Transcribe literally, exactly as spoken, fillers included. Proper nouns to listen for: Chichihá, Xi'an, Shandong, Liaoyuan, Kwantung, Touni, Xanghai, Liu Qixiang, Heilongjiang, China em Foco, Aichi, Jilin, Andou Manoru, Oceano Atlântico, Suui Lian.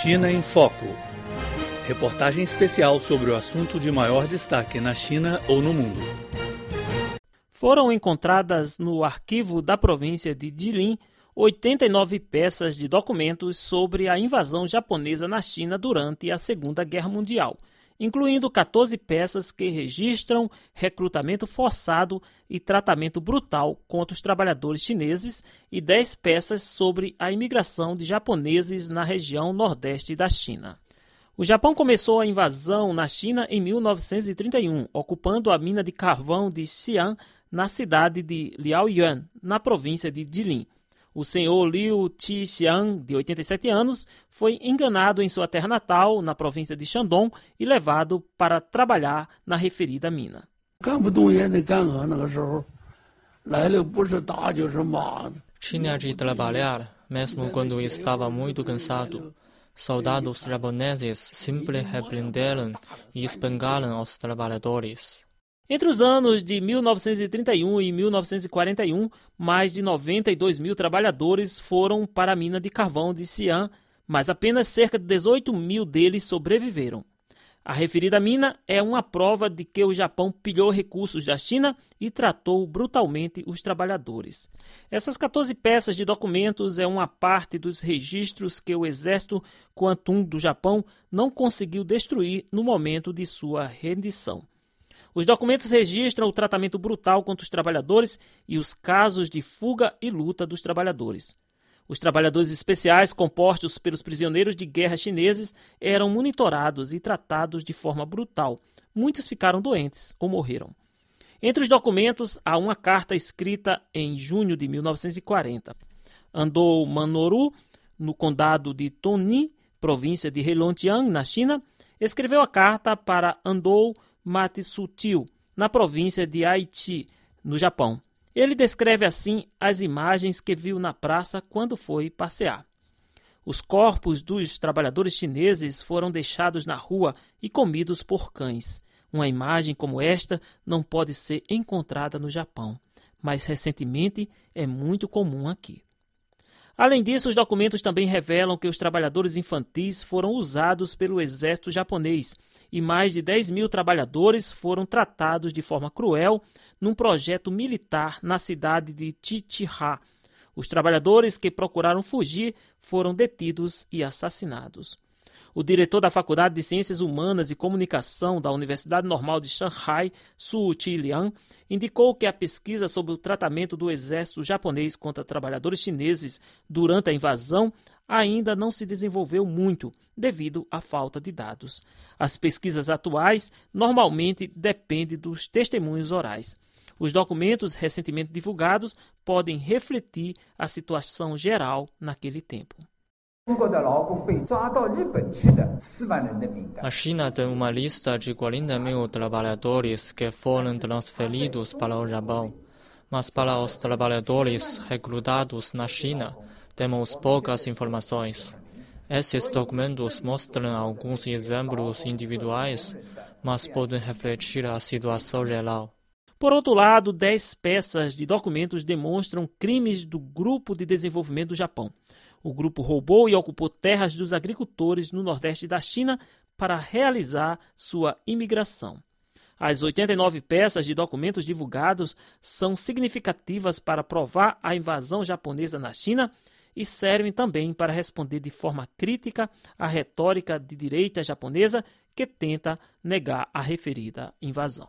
China em Foco. Reportagem especial sobre o assunto de maior destaque na China ou no mundo. Foram encontradas no arquivo da província de Jilin oitenta e nove peças de documentos sobre a invasão japonesa na China durante a Segunda Guerra Mundial, incluindo quatorze peças que registram recrutamento forçado e tratamento brutal contra os trabalhadores chineses e dez peças sobre a imigração de japoneses na região nordeste da China. O Japão começou a invasão na China em mil novecentos e trinta e um, ocupando a mina de carvão de Xi'an na cidade de Liaoyuan, na província de Jilin. O senhor Liu Qixiang, de oitenta e sete anos, foi enganado em sua terra natal, na província de Shandong, e levado para trabalhar na referida mina. Tinha de trabalhar, mesmo quando estava muito cansado. Soldados japoneses sempre repreenderam e espancaram os trabalhadores. Entre os anos de mil novecentos e trinta e um e mil novecentos e quarenta e um, mais de noventa e dois mil trabalhadores foram para a mina de carvão de Xi'an, mas apenas cerca de dezoito mil deles sobreviveram. A referida mina é uma prova de que o Japão pilhou recursos da China e tratou brutalmente os trabalhadores. Essas quatorze peças de documentos é uma parte dos registros que o exército Kwantung do Japão não conseguiu destruir no momento de sua rendição. Os documentos registram o tratamento brutal contra os trabalhadores e os casos de fuga e luta dos trabalhadores. Os trabalhadores especiais, compostos pelos prisioneiros de guerra chineses, eram monitorados e tratados de forma brutal. Muitos ficaram doentes ou morreram. Entre os documentos, há uma carta escrita em junho de mil novecentos e quarenta. Andou Manoru, no condado de Touni, província de Heilongjiang, na China, escreveu a carta para Andou Manoru, na província de Aichi, no Japão. Ele descreve assim as imagens que viu na praça quando foi passear. Os corpos dos trabalhadores chineses foram deixados na rua e comidos por cães. Uma imagem como esta não pode ser encontrada no Japão, mas recentemente é muito comum aqui. Além disso, os documentos também revelam que os trabalhadores infantis foram usados pelo exército japonês e mais de dez mil trabalhadores foram tratados de forma cruel num projeto militar na cidade de Chichihá. Os trabalhadores que procuraram fugir foram detidos e assassinados. O diretor da Faculdade de Ciências Humanas e Comunicação da Universidade Normal de Xanghai, Suui Lian, indicou que a pesquisa sobre o tratamento do exército japonês contra trabalhadores chineses durante a invasão ainda não se desenvolveu muito, devido à falta de dados. As pesquisas atuais normalmente dependem dos testemunhos orais. Os documentos recentemente divulgados podem refletir a situação geral naquele tempo. A China tem uma lista de quarenta mil trabalhadores que foram transferidos para o Japão, mas para os trabalhadores recrutados na China, temos poucas informações. Esses documentos mostram alguns exemplos individuais, mas podem refletir a situação geral. Por outro lado, dez peças de documentos demonstram crimes do Grupo de Desenvolvimento do Japão. O grupo roubou e ocupou terras dos agricultores no nordeste da China para realizar sua imigração. As oitenta e nove peças de documentos divulgados são significativas para provar a invasão japonesa na China e servem também para responder de forma crítica à retórica de direita japonesa que tenta negar a referida invasão.